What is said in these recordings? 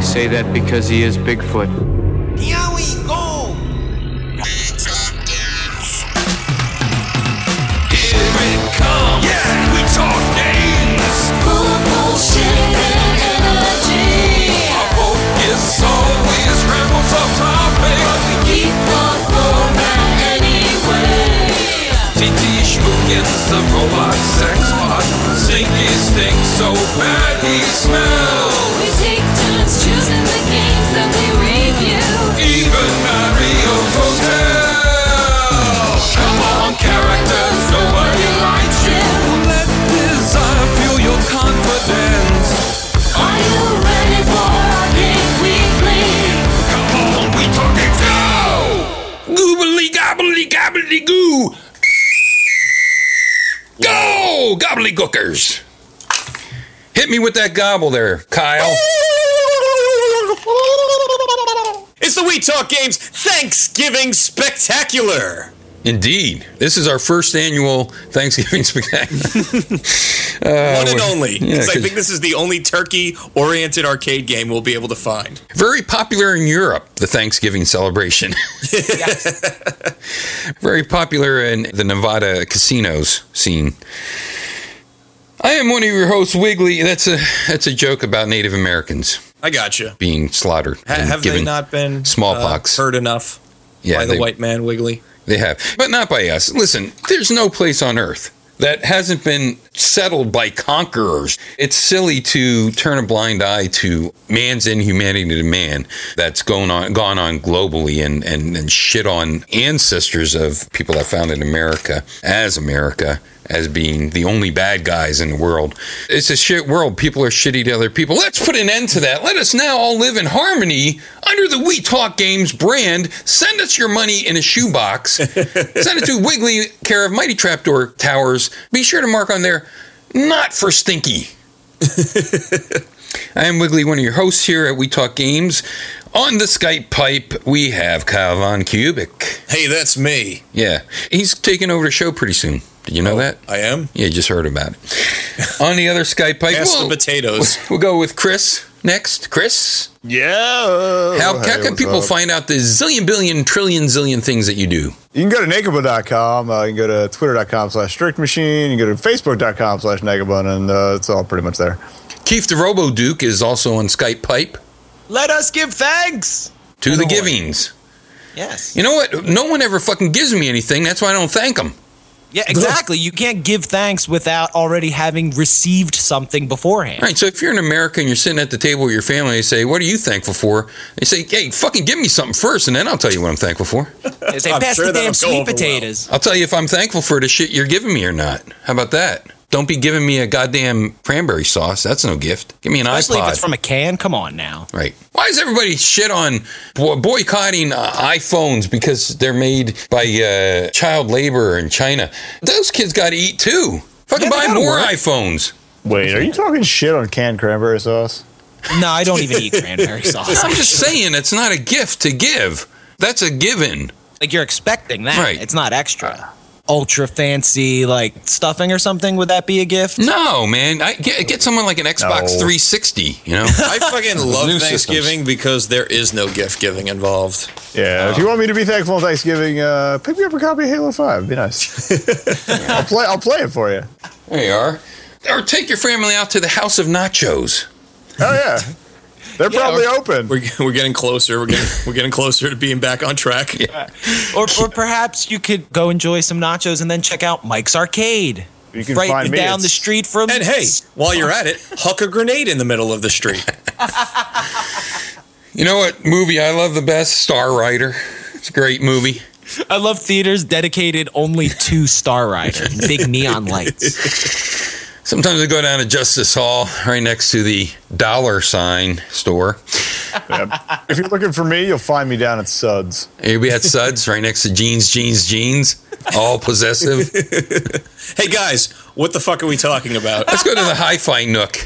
I say that because he is Bigfoot. Here we go! We talk games. Here it comes. Yeah, we talk games. Full bullshit and energy. Our focus always rambles off topic, but we keep on format anyway. T.T. Schmookins, the robot sex bot. Stinky stinks so bad he smells. We take turns choosing the games that we review. Even Mario's Hotel. Come on, characters, nobody likes you. Let desire fuel your confidence. Are you ready for our game weekly? Come on, we talking go! Goobly gobbly gobbly goo! Go! Gobbledygookers! Hit me with that gobble there, Kyle. It's the We Talk Games Thanksgiving Spectacular. Indeed. This is our first annual Thanksgiving Spectacular. One and only. Because I think this is the only turkey-oriented arcade game we'll be able to find. Very popular in Europe, the Thanksgiving celebration. Yes. Very popular in the Nevada casinos scene. I am one of your hosts, Wiggly. That's a joke about Native Americans. I gotcha. Being slaughtered. Have they not been smallpox hurt enough by the white man, Wiggly? They have, but not by us. Listen, there's no place on earth that hasn't been settled by conquerors. It's silly to turn a blind eye to man's inhumanity to man that's gone on globally and shit on ancestors of people that founded America. As being the only bad guys in the world. It's a shit world. People are shitty to other people. Let's put an end to that. Let us now all live in harmony under the We Talk Games brand. Send us your money in a shoebox. Send it to Wiggly, care of Mighty Trapdoor Towers. Be sure to mark on there, not for Stinky. I am Wiggly, one of your hosts here at We Talk Games. On the Skype pipe, we have Kyle Von Kubik. Hey, that's me. Yeah. He's taking over the show pretty soon. Did you know that? I am? Yeah, just heard about it. On the other Skype pipe, pass the potatoes. We'll go with Chris next. Chris? Yeah. How can people find out the zillion, billion, trillion, zillion things that you do? You can go to Negabo.com. You can go to Twitter.com/Strict Machine. You can go to Facebook.com/Negabun, and it's all pretty much there. Keith the Robo Duke is also on Skype pipe. Let us give thanks to the Givings. Yes. You know what? No one ever fucking gives me anything. That's why I don't thank them. Yeah, exactly. You can't give thanks without already having received something beforehand. Right, so if you're in America and you're sitting at the table with your family, they say, what are you thankful for? They say, hey, fucking give me something first, and then I'll tell you what I'm thankful for. They say, pass the damn sweet potatoes. I'll tell you if I'm thankful for the shit you're giving me or not. How about that? Don't be giving me a goddamn cranberry sauce. That's no gift. Give me an iPod. Especially if it's from a can. Come on now. Right. Why is everybody shit on boycotting iPhones because they're made by child labor in China? Those kids got to eat too. Fucking buy more iPhones. Wait, are you talking shit on canned cranberry sauce? No, I don't even eat cranberry sauce. I'm just saying it's not a gift to give. That's a given. Like you're expecting that. Right. It's not extra. Ultra fancy, like, stuffing or something? Would that be a gift? No, man. I get someone like an Xbox 360, you know? I fucking love Thanksgiving systems. Because there is no gift-giving involved. Yeah, if you want me to be thankful on Thanksgiving, pick me up a copy of Halo 5. It'd be nice. I'll play it for you. There you are. Or take your family out to the House of Nachos. Oh, yeah. They're probably open. We're getting closer. We're getting closer to being back on track. Yeah. Or perhaps you could go enjoy some nachos and then check out Mike's Arcade. You can find me down the street from. And hey, while you're at it, huck a grenade in the middle of the street. You know what movie I love the best? Star Rider. It's a great movie. I love theaters dedicated only to Star Rider. Big neon lights. Sometimes I go down to Justice Hall, right next to the $ store. Yeah. If you're looking for me, you'll find me down at Suds. You'll be at Suds, right next to Jeans, Jeans, Jeans. All possessive. Hey, guys, what the fuck are we talking about? Let's go to the Hi-Fi Nook.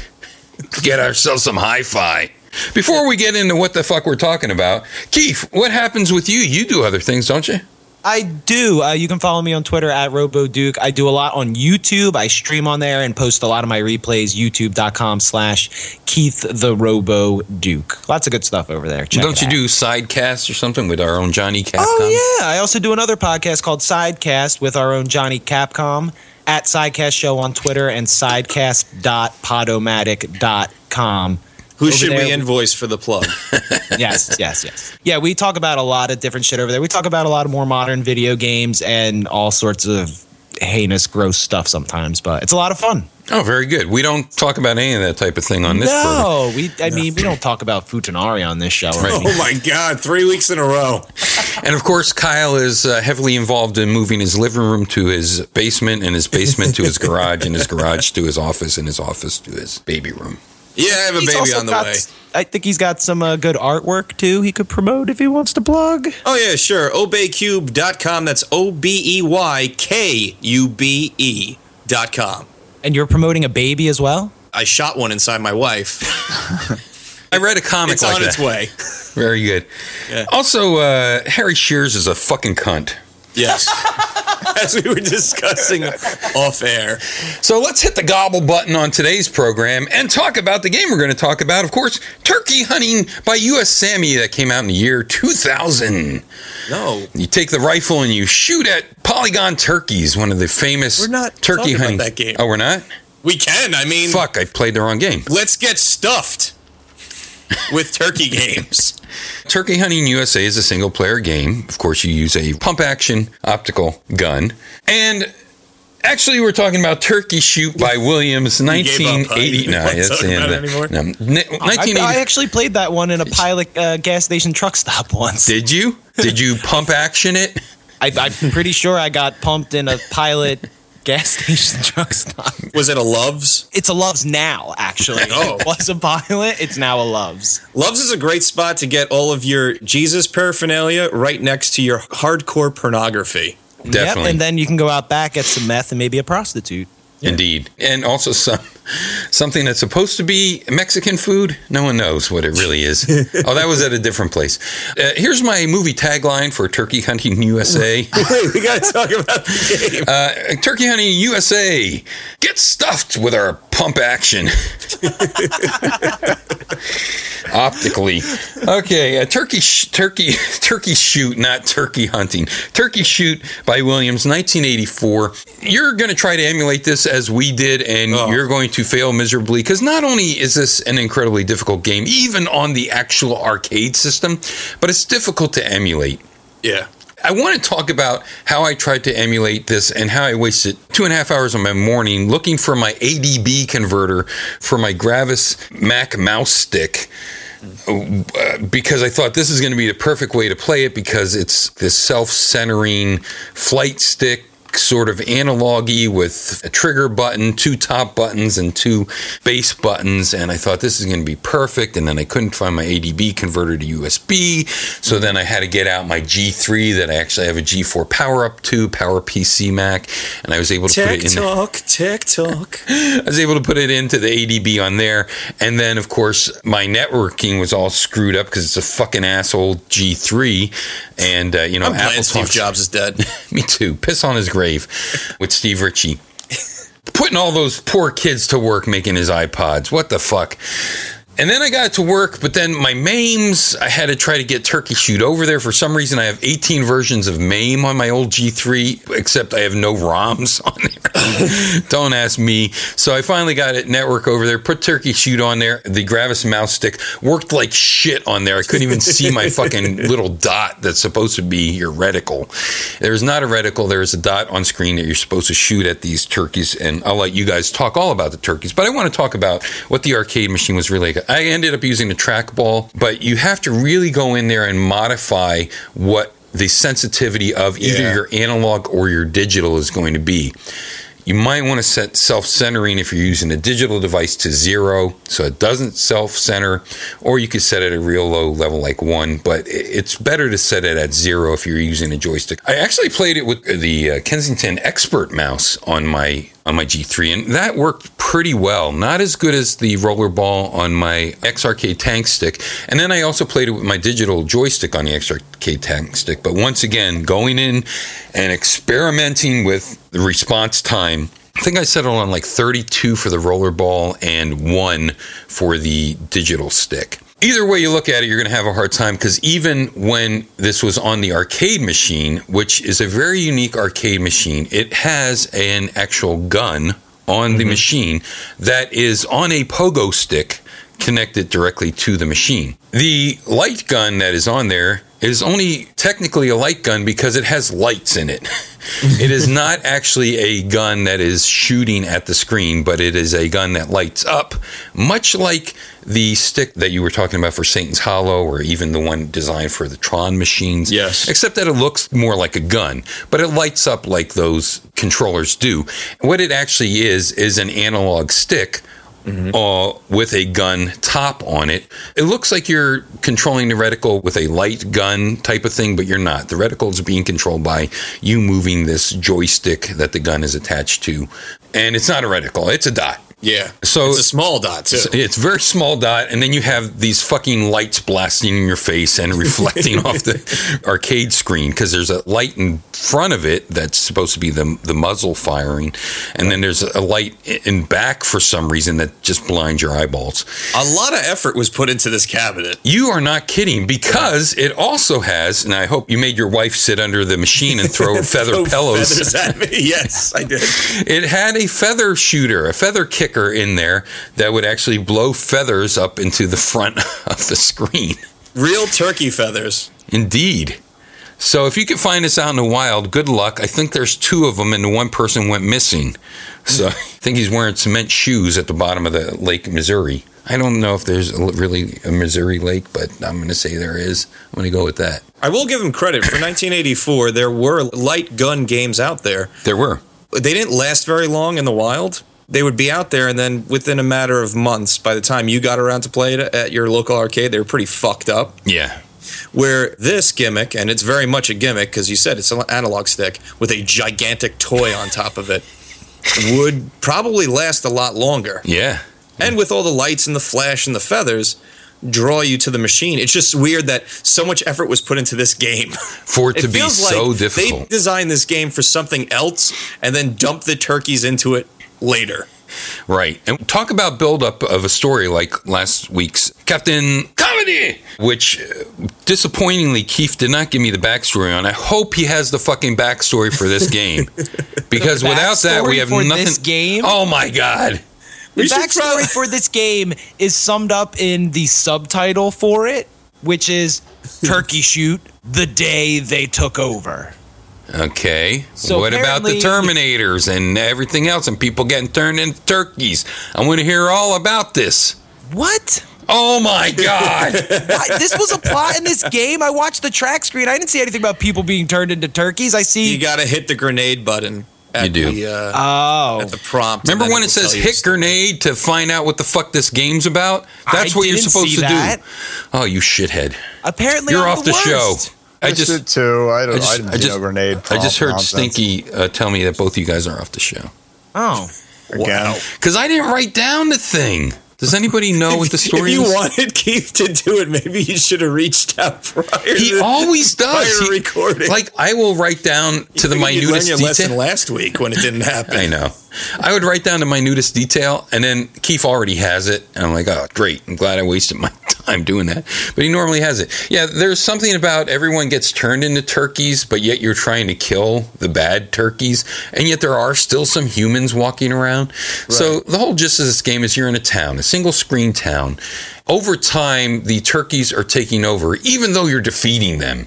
Get ourselves some hi-fi. Before we get into what the fuck we're talking about, Keith, what happens with you? You do other things, don't you? I do. You can follow me on Twitter at RoboDuke. I do a lot on YouTube. I stream on there and post a lot of my replays, youtube.com/KeithTheRoboDuke. Lots of good stuff over there. Check Don't you out. Do Sidecast or something with our own Johnny Capcom? Oh, yeah. I also do another podcast called Sidecast with our own Johnny Capcom at Sidecast Show on Twitter and sidecast.podomatic.com. Who over should there. We invoice for the plug? Yes. Yeah, we talk about a lot of different shit over there. We talk about a lot of more modern video games and all sorts of heinous, gross stuff sometimes, but it's a lot of fun. Oh, very good. We don't talk about any of that type of thing on this show. No, we don't talk about Futanari on this show. Right? Oh, my God. 3 weeks in a row. And, of course, Kyle is heavily involved in moving his living room to his basement and his basement to his garage and his garage to his office and his office to his baby room. Yeah, I have a baby on the way. I think he's got some good artwork, too, he could promote if he wants to blog. Oh, yeah, sure. Obeycube.com. That's obeycube.com. And you're promoting a baby as well? I shot one inside my wife. I read a comic like that. It's on its way. Very good. Yeah. Also, Harry Shearers is a fucking cunt. Yes. As we were discussing off air. So let's hit the gobble button on today's program and talk about the game we're going to talk about. Of course, Turkey Hunting by U.S. Sammy that came out in the year 2000. No. You take the rifle and you shoot at polygon turkeys, one of the famous turkey hunting. We're not talking about that game. Oh, we're not? We can. I mean. Fuck, I played the wrong game. Let's get stuffed with turkey games. Turkey Hunting USA is a single-player game. Of course, you use a pump-action optical gun. And actually, we're talking about Turkey Shoot by Williams, 1989. I actually played that one in a Pilot gas station truck stop once. Did you? Did you pump-action it? I'm pretty sure I got pumped in a Pilot gas station truck stop. Was it a Love's? It's a Love's now, actually. Oh. It was a Pilot. It's now a Love's. Love's is a great spot to get all of your Jesus paraphernalia right next to your hardcore pornography. Definitely. Yep, and then you can go out back, get some meth, and maybe a prostitute. Yeah. Indeed. And also something that's supposed to be Mexican food. No one knows what it really is. Oh, that was at a different place. Here's my movie tagline for Turkey Hunting USA. Wait, we got to talk about the game. Turkey Hunting USA. Get stuffed with our pump action. Optically. Okay, Turkey Shoot, not Turkey Hunting. Turkey Shoot by Williams, 1984. You're going to try to emulate this as we did, and you're going to fail miserably, because not only is this an incredibly difficult game, even on the actual arcade system, but it's difficult to emulate. Yeah. I want to talk about how I tried to emulate this and how I wasted 2.5 hours on my morning looking for my ADB converter for my Gravis Mac mouse stick, because I thought this is going to be the perfect way to play it, because it's this self-centering flight stick, sort of analog-y with a trigger button, two top buttons, and two base buttons. And I thought this is going to be perfect. And then I couldn't find my ADB converter to USB. So then I had to get out my G3 that I actually have a G4 power-up to, power PC Mac. And I was able to put it into the ADB on there. And then, of course, my networking was all screwed up because it's a fucking asshole G3. And, I'm Apple Steve Jobs is dead. Me too. Piss on his grave. With Steve Ritchie. Putting all those poor kids to work making his iPods. What the fuck? And then I got it to work, but then my MAMEs, I had to try to get Turkey Shoot over there. For some reason, I have 18 versions of MAME on my old G3, except I have no ROMs on there. Don't ask me. So I finally got it network over there, put Turkey Shoot on there. The Gravis mouse stick worked like shit on there. I couldn't even see my fucking little dot that's supposed to be your reticle. There's not a reticle. There's a dot on screen that you're supposed to shoot at these turkeys, and I'll let you guys talk all about the turkeys. But I want to talk about what the arcade machine was really like. I ended up using a trackball, but you have to really go in there and modify what the sensitivity of either your analog or your digital is going to be. You might want to set self-centering if you're using a digital device to 0, so it doesn't self-center, or you could set it at a real low level like 1, but it's better to set it at 0 if you're using a joystick. I actually played it with the Kensington Expert mouse on my on my G3, and that worked pretty well. Not as good as the rollerball on my X-Arcade tank stick. And then I also played it with my digital joystick on the X-Arcade tank stick. But once again, going in and experimenting with the response time, I think I settled on like 32 for the rollerball and 1 for the digital stick. Either way you look at it, you're going to have a hard time, because even when this was on the arcade machine, which is a very unique arcade machine, it has an actual gun on the machine that is on a pogo stick connected directly to the machine. The light gun that is on there is only technically a light gun because it has lights in it. It is not actually a gun that is shooting at the screen, but it is a gun that lights up, much like the stick that you were talking about for Satan's Hollow, or even the one designed for the Tron machines. Yes. Except that it looks more like a gun, but it lights up like those controllers do. What it actually is an analog stick with a gun top on it. It looks like you're controlling the reticle with a light gun type of thing, but you're not. The reticle is being controlled by you moving this joystick that the gun is attached to. And it's not a reticle, it's a dot. Yeah, so it's a small dot, too. It's very small dot, and then you have these fucking lights blasting in your face and reflecting off the arcade screen, because there's a light in front of it that's supposed to be the muzzle firing, and then there's a light in back for some reason that just blinds your eyeballs. A lot of effort was put into this cabinet. You are not kidding, because it also has, and I hope you made your wife sit under the machine and throw feather pillows at me. Yes, I did. It had a feather shooter, a feather kick in there that would actually blow feathers up into the front of the screen. Real turkey feathers. Indeed. So if you can find this out in the wild, good luck. I think there's 2 of them, and the one person went missing. So I think he's wearing cement shoes at the bottom of the Lake Missouri. I don't know if there's really a Missouri lake, but I'm going to say there is. I'm going to go with that. I will give him credit. For 1984, there were light gun games out there. There were. They didn't last very long in the wild. They would be out there, and then within a matter of months, by the time you got around to play it at your local arcade, they were pretty fucked up. Yeah. Where this gimmick, and it's very much a gimmick, because you said it's an analog stick with a gigantic toy on top of it, would probably last a lot longer. Yeah. And with all the lights and the flash and the feathers, draw you to the machine. It's just weird that so much effort was put into this game for it to be so difficult. They designed this game for something else and then dumped the turkeys into it later. Right. And talk about buildup of a story like last week's Captain Comedy, which disappointingly Keith did not give me the backstory on. I hope he has the fucking backstory for this game, because without that we have nothing. This game? Oh my God. The backstory for this game is summed up in the subtitle for it, which is Turkey Shoot, the day they took over. Okay, so what about the Terminators and everything else and people getting turned into turkeys? I want to hear all about this. What? Oh, my God. This was a plot in this game? I watched the track screen. I didn't see anything about people being turned into turkeys. I see... You got to hit the grenade button. You do. At the prompt. Remember when it says hit grenade to find out what the fuck this game's about? That's what you're supposed to do. Oh, you shithead. Apparently you're off the show. I just did too. I didn't grenade. I just heard nonsense. Stinky tell me that both of you guys are off the show. Oh, wow! Because I didn't write down the thing. Does anybody know what the story is? If you wanted Keith to do it, maybe you should have reached out prior. He always does. Prior recording. Like, I will write down to the minutest detail. You learned your lesson last week when it didn't happen. I know. I would write down the minutest detail, and then Keith already has it. And I'm like, oh, great. I'm glad I wasted my time doing that. But he normally has it. Yeah, there's something about everyone gets turned into turkeys, but yet you're trying to kill the bad turkeys. And yet there are still some humans walking around. Right. So the whole gist of this game is you're in a town. Single screen town. Over time, the turkeys are taking over, even though you're defeating them.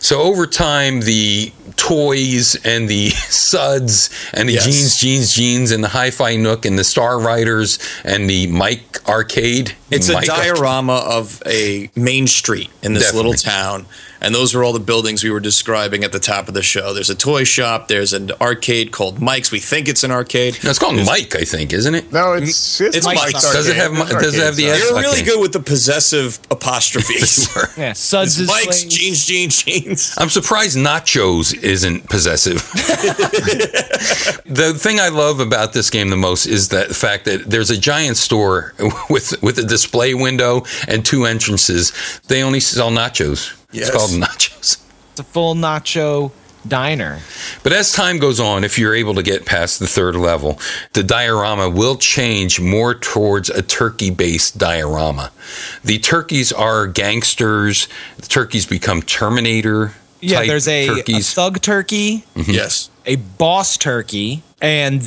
So over time, the toys and the Suds and the Jeans and the Hi-Fi Nook and the Star Riders and the Mike Arcade. It's a diorama of a main street in this little town And those are all the buildings we were describing at the top of the show. There's a toy shop. There's an arcade called Mike's. We think it's an arcade. No, it's called Mike, I think, isn't it? No, it's Mike's Arcade. Does it have the S? You're really good with the possessive apostrophes. Yeah, Suds is Mike's, slings. Jeans. I'm surprised Nachos isn't possessive. The thing I love about this game the most is the fact that there's a giant store with a display window and two entrances. They only sell nachos. Yes. It's called Nachos. It's a full nacho diner. But as time goes on, if you're able to get past the third level, the diorama will change more towards a turkey-based diorama. The turkeys are gangsters. The turkeys become Terminator. Yeah, there's a thug turkey. Mm-hmm. Yes. A boss turkey. And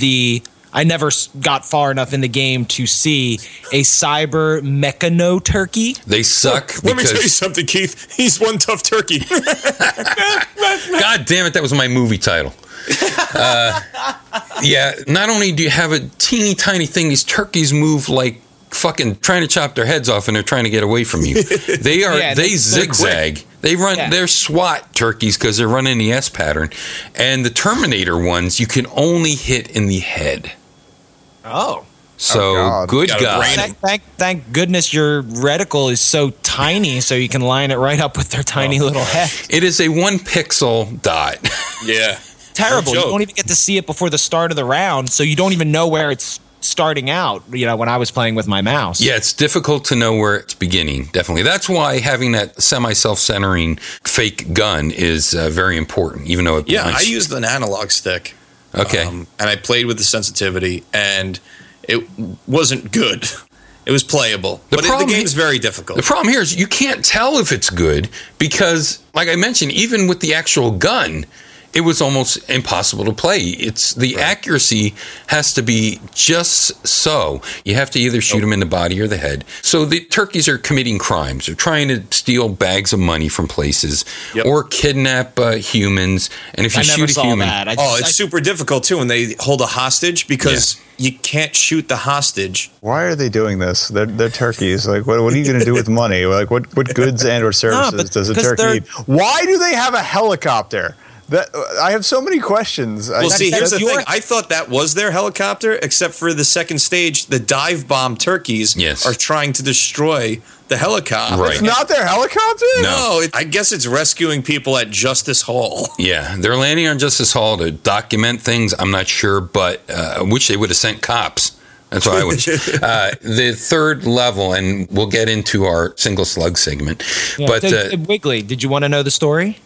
I never got far enough in the game to see a cyber mechano turkey. They suck. Let me tell you something, Keith. He's one tough turkey. God damn it, that was my movie title. Yeah, not only do you have a teeny tiny thing, these turkeys move like fucking trying to chop their heads off and they're trying to get away from you. They are they zigzag. Quick. They run they're SWAT turkeys because they're running the S pattern. And the Terminator ones you can only hit in the head. Oh. So good God. Thank goodness your reticle is so tiny so you can line it right up with their tiny little head. It is a 1 pixel dot. Yeah. Terrible. You don't even get to see it before the start of the round, so you don't even know where it's starting out, you know, when I was playing with my mouse. Yeah, it's difficult to know where it's beginning, definitely. That's why having that semi-self-centering fake gun is very important, even though it... Yeah, I used an analog stick. Okay. And I played with the sensitivity, and it wasn't good. It was playable. But the game's very difficult. The problem here is you can't tell if it's good because, like I mentioned, even with the actual gun... It was almost impossible to play. It's the accuracy has to be just so. You have to either shoot them in the body or the head. So the turkeys are committing crimes. They're trying to steal bags of money from places or kidnap humans. And if you shoot a human... it's super difficult, too, when they hold a hostage because... Yeah. You can't shoot the hostage. Why are they doing this? They're turkeys. Like, what are you going to do with money? Like, what goods and or services does a turkey need? Why do they have a helicopter? I have so many questions. Well, here's the thing. I thought that was their helicopter, except for the second stage, the dive bomb turkeys are trying to destroy the helicopter. Right. It's not their helicopter? No. I guess it's rescuing people at Justice Hall. Yeah, they're landing on Justice Hall to document things. I'm not sure, but I wish they would have sent cops. That's what I wish. The third level, and we'll get into our single slug segment. Yeah, but Wiggly, did you want to know the story?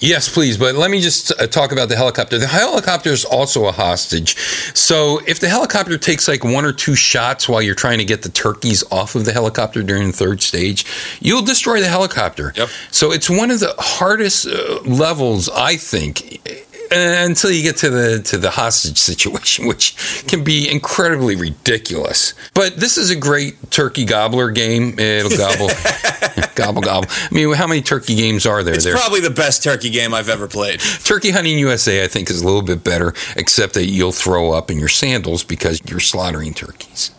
Yes, please. But let me just talk about the helicopter. The helicopter is also a hostage. So if the helicopter takes like one or two shots while you're trying to get the turkeys off of the helicopter during the third stage, you'll destroy the helicopter. Yep. So it's one of the hardest levels, I think, until you get to the hostage situation, which can be incredibly ridiculous. But this is a great turkey gobbler game. It'll gobble. Gobble, gobble. I mean, how many turkey games are there? It's probably the best turkey game I've ever played. Turkey Hunting USA, I think, is a little bit better, except that you'll throw up in your sandals because you're slaughtering turkeys.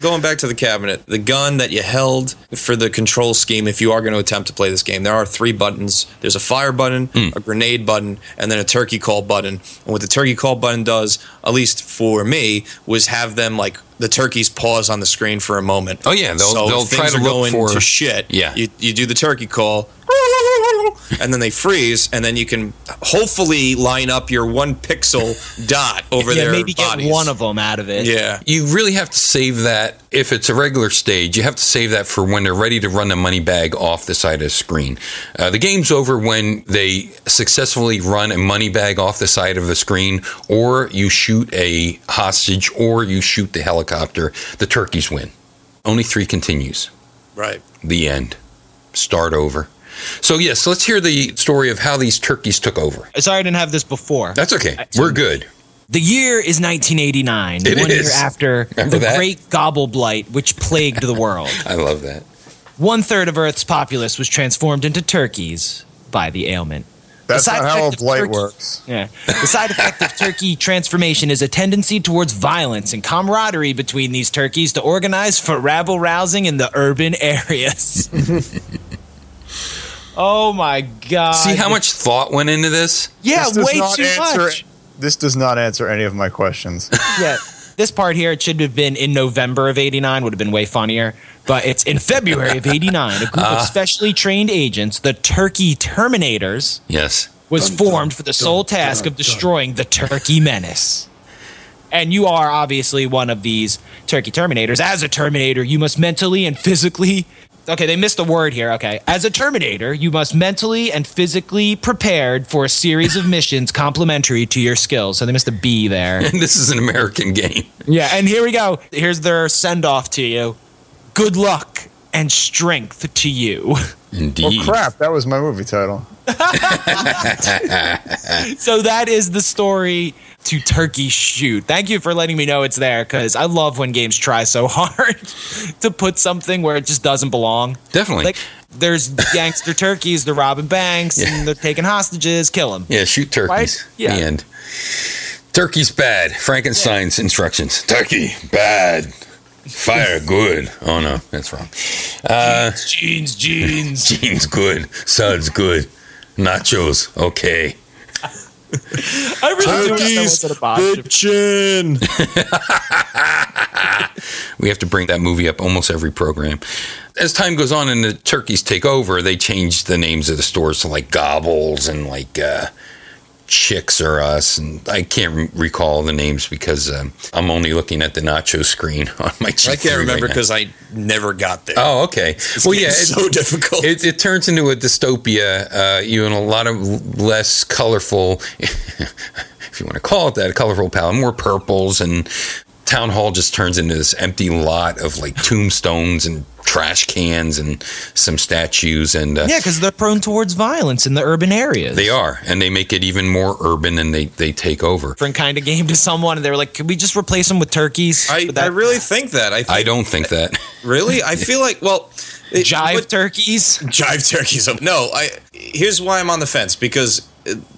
Going back to the cabinet, the gun that you held for the control scheme, if you are going to attempt to play this game, there are 3 buttons. There's a fire button, a grenade button, and then a turkey call button. And what the turkey call button does, at least for me, was have them, like, the turkeys pause on the screen for a moment. Oh, yeah. They'll try to look for... to shit. Yeah. You do the turkey call... and then they freeze, and then you can hopefully line up your 1 pixel dot over their maybe bodies. Get one of them out of it. Yeah. You really have to save that. If it's a regular stage, you have to save that for when they're ready to run the money bag off the side of the screen. The game's over when they successfully run a money bag off the side of the screen, or you shoot a hostage, or you shoot the helicopter. The turkeys win. Only 3 continues. Right. The end. Start over. So, yes, let's hear the story of how these turkeys took over. Sorry I didn't have this before. That's okay. We're good. The year is 1989, year after Great Gobble Blight, which plagued the world. I love that. 1/3 of Earth's populace was transformed into turkeys by the ailment. That's not how a blight works. Yeah. The side effect of turkey transformation is a tendency towards violence and camaraderie between these turkeys to organize for rabble-rousing in the urban areas. Oh my God. See how much thought went into this? Yeah, way too much. This does not answer any of my questions. Yeah. This part here, it should have been in November of 89, would have been way funnier. But it's in February of 89. A group of specially trained agents, the Turkey Terminators, was formed for the sole task of destroying the Turkey Menace. And you are obviously one of these Turkey Terminators. As a Terminator, you must mentally and physically... Okay, they missed a word here. Okay. As a Terminator, you must mentally and physically prepared for a series of missions complementary to your skills. So they missed a B there. And this is an American game. Yeah, and here we go. Here's their send-off to you. Good luck and strength to you. Indeed. Oh, crap. That was my movie title. So that is the story to Turkey Shoot. Thank you for letting me know it's there, because I love when games try so hard to put something where it just doesn't belong. Definitely. Like, there's gangster turkeys, they're robbing banks, and they're taking hostages, kill them. Yeah, shoot turkeys. Right? Yeah. The end. Turkey's bad. Frankenstein's instructions. Turkey, bad. Fire, good. Oh, no, that's wrong. Jeans. Jeans, good. Suds, good. Nachos, okay. I really do wish that wasn't a bitchin'. We have to bring that movie up almost every program. As time goes on and the turkeys take over, they change the names of the stores to like Gobbles and like Chicks or Us. And I can't recall the names because I'm only looking at the nacho screen on my G3. I can't remember because I never got there. Oh, okay. Well, yeah, it's so difficult. It turns into a dystopia, and a lot of less colorful, if you want to call it that, a colorful palette, more purples, and Town Hall just turns into this empty lot of like tombstones and trash cans and some statues and because they're prone towards violence in the urban areas. They are, and they make it even more urban, and they take over. Different kind of game to someone, and they were like, could we just replace them with turkeys? I really think that. I don't think that. Really? I feel like, well... Jive turkeys. No, here's why I'm on the fence, because...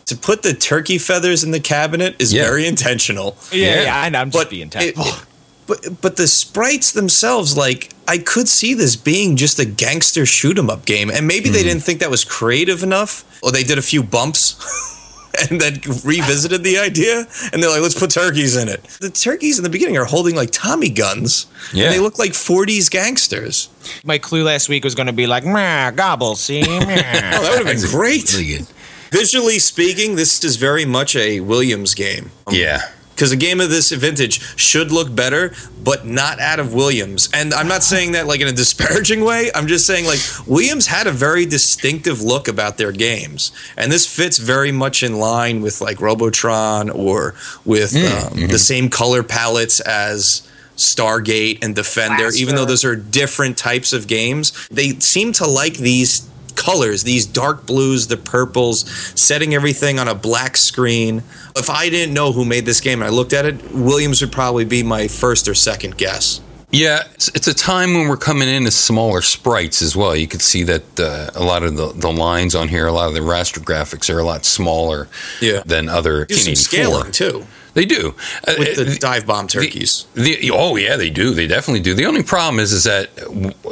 to put the turkey feathers in the cabinet is very intentional. Yeah, and I'm just being intentional. But the sprites themselves, like, I could see this being just a gangster shoot 'em up game, and maybe they didn't think that was creative enough, or they did a few bumps and then revisited the idea, and they're like, let's put turkeys in it. The turkeys in the beginning are holding, like, Tommy guns, and they look like 40s gangsters. My clue last week was going to be like, gobble, see? Oh, that would have been great. Really good. Visually speaking, this is very much a Williams game. Yeah. Because a game of this vintage should look better, but not out of Williams. And I'm not saying that like in a disparaging way. I'm just saying like Williams had a very distinctive look about their games. And this fits very much in line with like Robotron or with the same color palettes as Stargate and Defender. Blaster. Even though those are different types of games, they seem to like these colors, these dark blues, the purples, setting everything on a black screen. If I didn't know who made this game and I looked at it, Williams would probably be my first or second guess. Yeah, it's a time when we're coming in as smaller sprites as well. You could see that a lot of the lines on here, a lot of the raster graphics are a lot smaller than other. There's some scaling, too. They do. With the dive bomb turkeys. They do. They definitely do. The only problem is that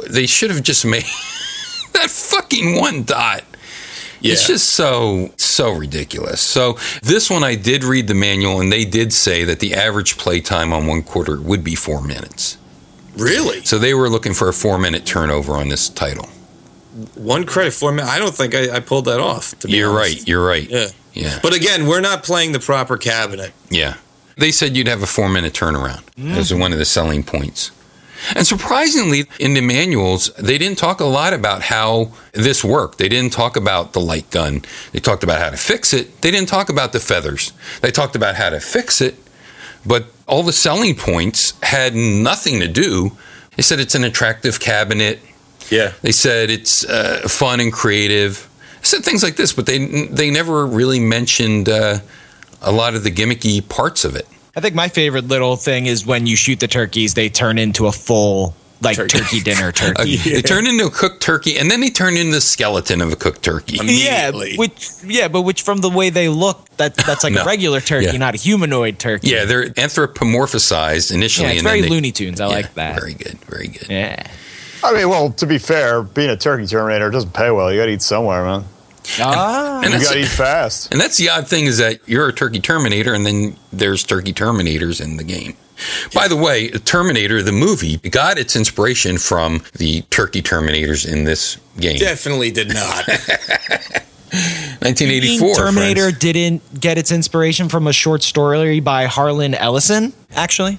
they should have just made... that fucking one dot. Yeah. It's just so ridiculous. So this one, I did read the manual, and they did say that the average play time on one quarter would be 4 minutes. Really? So they were looking for a 4-minute turnover on this title. One credit, 4 minutes. I don't think I pulled that off, to be honest. Right. You're right. Yeah. But again, we're not playing the proper cabinet. Yeah. They said you'd have a 4-minute turnaround. That was one of the selling points. And surprisingly, in the manuals, they didn't talk a lot about how this worked. They didn't talk about the light gun. They talked about how to fix it. They didn't talk about the feathers. They talked about how to fix it, but all the selling points had nothing to do. They said it's an attractive cabinet. Yeah. They said it's fun and creative. They said things like this, but they never really mentioned a lot of the gimmicky parts of it. I think my favorite little thing is when you shoot the turkeys, they turn into a full, like, turkey dinner turkey. They turn into a cooked turkey, and then they turn into the skeleton of a cooked turkey. Immediately. Which from the way they look, that's like a regular turkey, not a humanoid turkey. Yeah, they're anthropomorphized initially. Yeah, it's very Looney Tunes. I like that. Very good. Yeah. I mean, well, to be fair, being a turkey terminator doesn't pay well. You got to eat somewhere, man. And you got to eat fast. And that's the odd thing, is that you're a turkey terminator, and then there's turkey terminators in the game. By the way, Terminator, the movie, got its inspiration from the turkey terminators in this game. Definitely did not. 1984. Terminator friends. Didn't get its inspiration from a short story by Harlan Ellison, actually.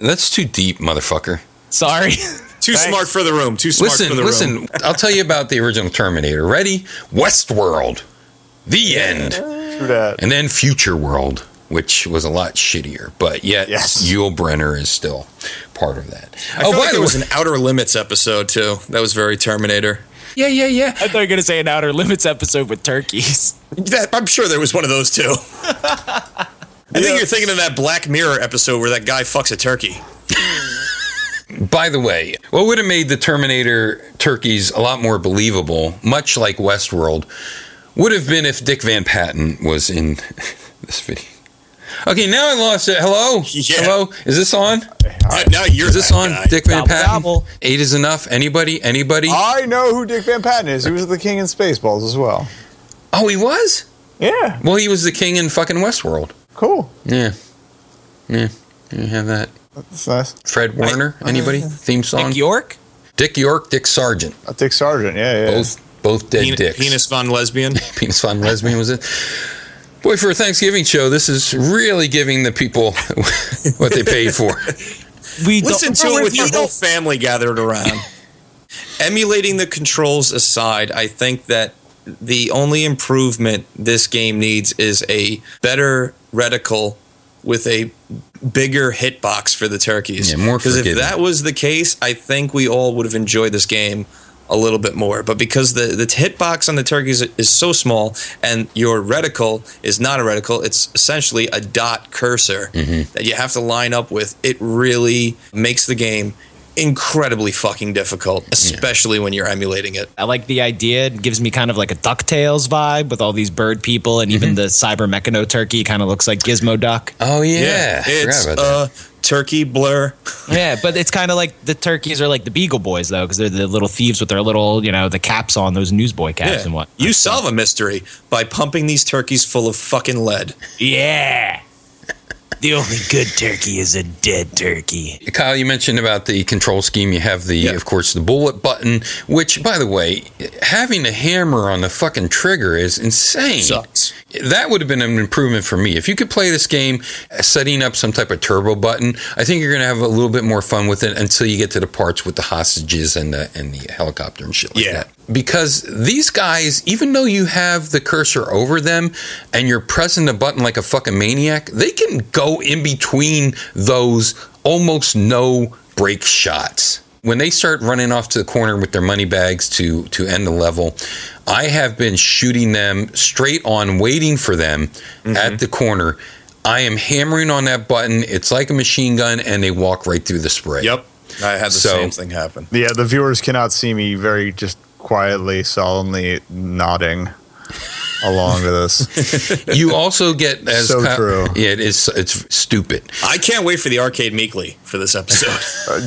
That's too deep, motherfucker. Sorry. Too smart for the room. Too smart for the room. Listen, I'll tell you about the original Terminator. Ready? Westworld. The end. True that. And then Future World, which was a lot shittier, but yet Yul Brynner is still part of that. I feel like there was an Outer Limits episode, too. That was very Terminator. Yeah. I thought you were going to say an Outer Limits episode with turkeys. I'm sure there was one of those, too. I think you're thinking of that Black Mirror episode where that guy fucks a turkey. By the way, what would have made the Terminator turkeys a lot more believable, much like Westworld, would have been if Dick Van Patten was in this video. Okay, now I lost it. Hello? Yeah. Hello? Is this on? Now you're is this on? Guy. Dick Van Patten? Double. 8 is enough? Anybody? I know who Dick Van Patten is. He was the king in Spaceballs as well. Oh, he was? Yeah. Well, he was the king in fucking Westworld. Cool. Yeah. You have that. That's nice. Fred Werner? Anybody? Theme song? Dick York, Dick Sargent. Dick Sargent, yeah. Both dead dicks. Penis Von Lesbian? Penis Von Lesbian was it. Boy, for a Thanksgiving show, this is really giving the people what they paid for. Listen to it with your whole family gathered around. Emulating the controls aside, I think that the only improvement this game needs is a better reticle with a bigger hitbox for the turkeys. Yeah, more forgiving. Because if that was the case, I think we all would have enjoyed this game a little bit more, but because the hitbox on the turkeys is so small, and your reticle is not a reticle, it's essentially a dot cursor that you have to line up with, it really makes the game incredibly fucking difficult, especially when you're emulating it. I like the idea. It gives me kind of like a DuckTales vibe with all these bird people, and even the Cyber Mechano turkey kind of looks like Gizmo Duck. Oh, yeah. It's turkey blur. Yeah, but it's kind of like the turkeys are like the Beagle Boys, though, because they're the little thieves with their little, the caps on, those newsboy caps and whatnot. You solve a mystery by pumping these turkeys full of fucking lead. Yeah. The only good turkey is a dead turkey. Kyle, you mentioned about the control scheme. You have of course, the bullet button, which, by the way, having a hammer on the fucking trigger is insane. Sucks. That would have been an improvement for me. If you could play this game setting up some type of turbo button, I think you're going to have a little bit more fun with it until you get to the parts with the hostages and the helicopter and shit like that. Because these guys, even though you have the cursor over them and you're pressing the button like a fucking maniac, they can go in between those almost no break shots. When they start running off to the corner with their money bags to end the level, I have been shooting them straight on, waiting for them at the corner. I am hammering on that button. It's like a machine gun, and they walk right through the spray. Yep. I had the same thing happen. Yeah, the viewers cannot see me just quietly, solemnly nodding along to this. You also get true. Yeah, it's stupid. I can't wait for the Arcade Meekly for this episode.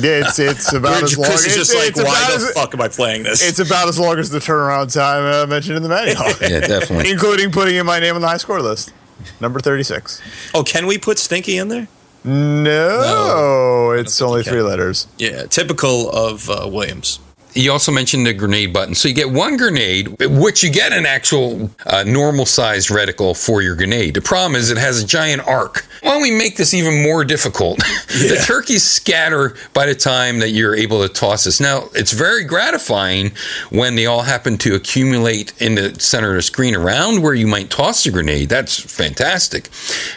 It's about as long. Chris is just why the fuck am I playing this? It's about as long as the turnaround time mentioned in the manual. Yeah, definitely, including putting in my name on the high score list, number 36. Oh, can we put Stinky in there? No, it's only 3 letters. Yeah, typical of Williams. You also mentioned the grenade button. So you get one grenade, which you get an actual normal-sized reticle for your grenade. The problem is it has a giant arc. Why don't we make this even more difficult? Yeah. The turkeys scatter by the time that you're able to toss this. Now, it's very gratifying when they all happen to accumulate in the center of the screen around where you might toss the grenade. That's fantastic.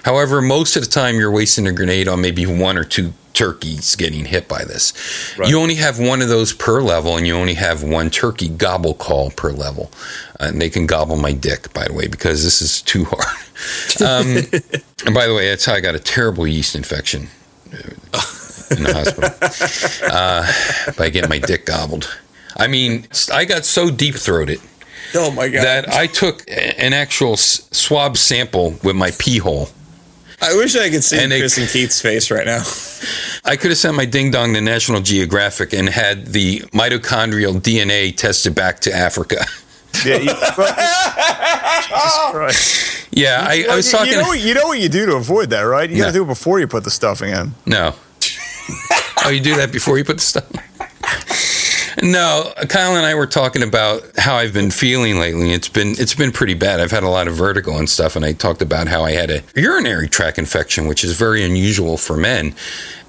However, most of the time you're wasting a grenade on maybe one or two turkeys getting hit by this. Right. You only have one of those per level, and you only have one turkey gobble call per level. And they can gobble my dick, by the way, because this is too hard. And by the way, that's how I got a terrible yeast infection in the hospital. By getting my dick gobbled. I mean, I got so deep-throated. Oh my God. That I took an actual swab sample with my pee hole I wish I could see Chris and Keith's face right now. I could have sent my ding-dong to National Geographic and had the mitochondrial DNA tested back to Africa. Yeah, yeah, I was talking... You know what you do to avoid that, right? You gotta do it before you put the stuffing in. No. Oh, you do that before you put the stuffing in? No, Kyle and I were talking about how I've been feeling lately. It's been pretty bad. I've had a lot of vertigo and stuff, and I talked about how I had a urinary tract infection, which is very unusual for men.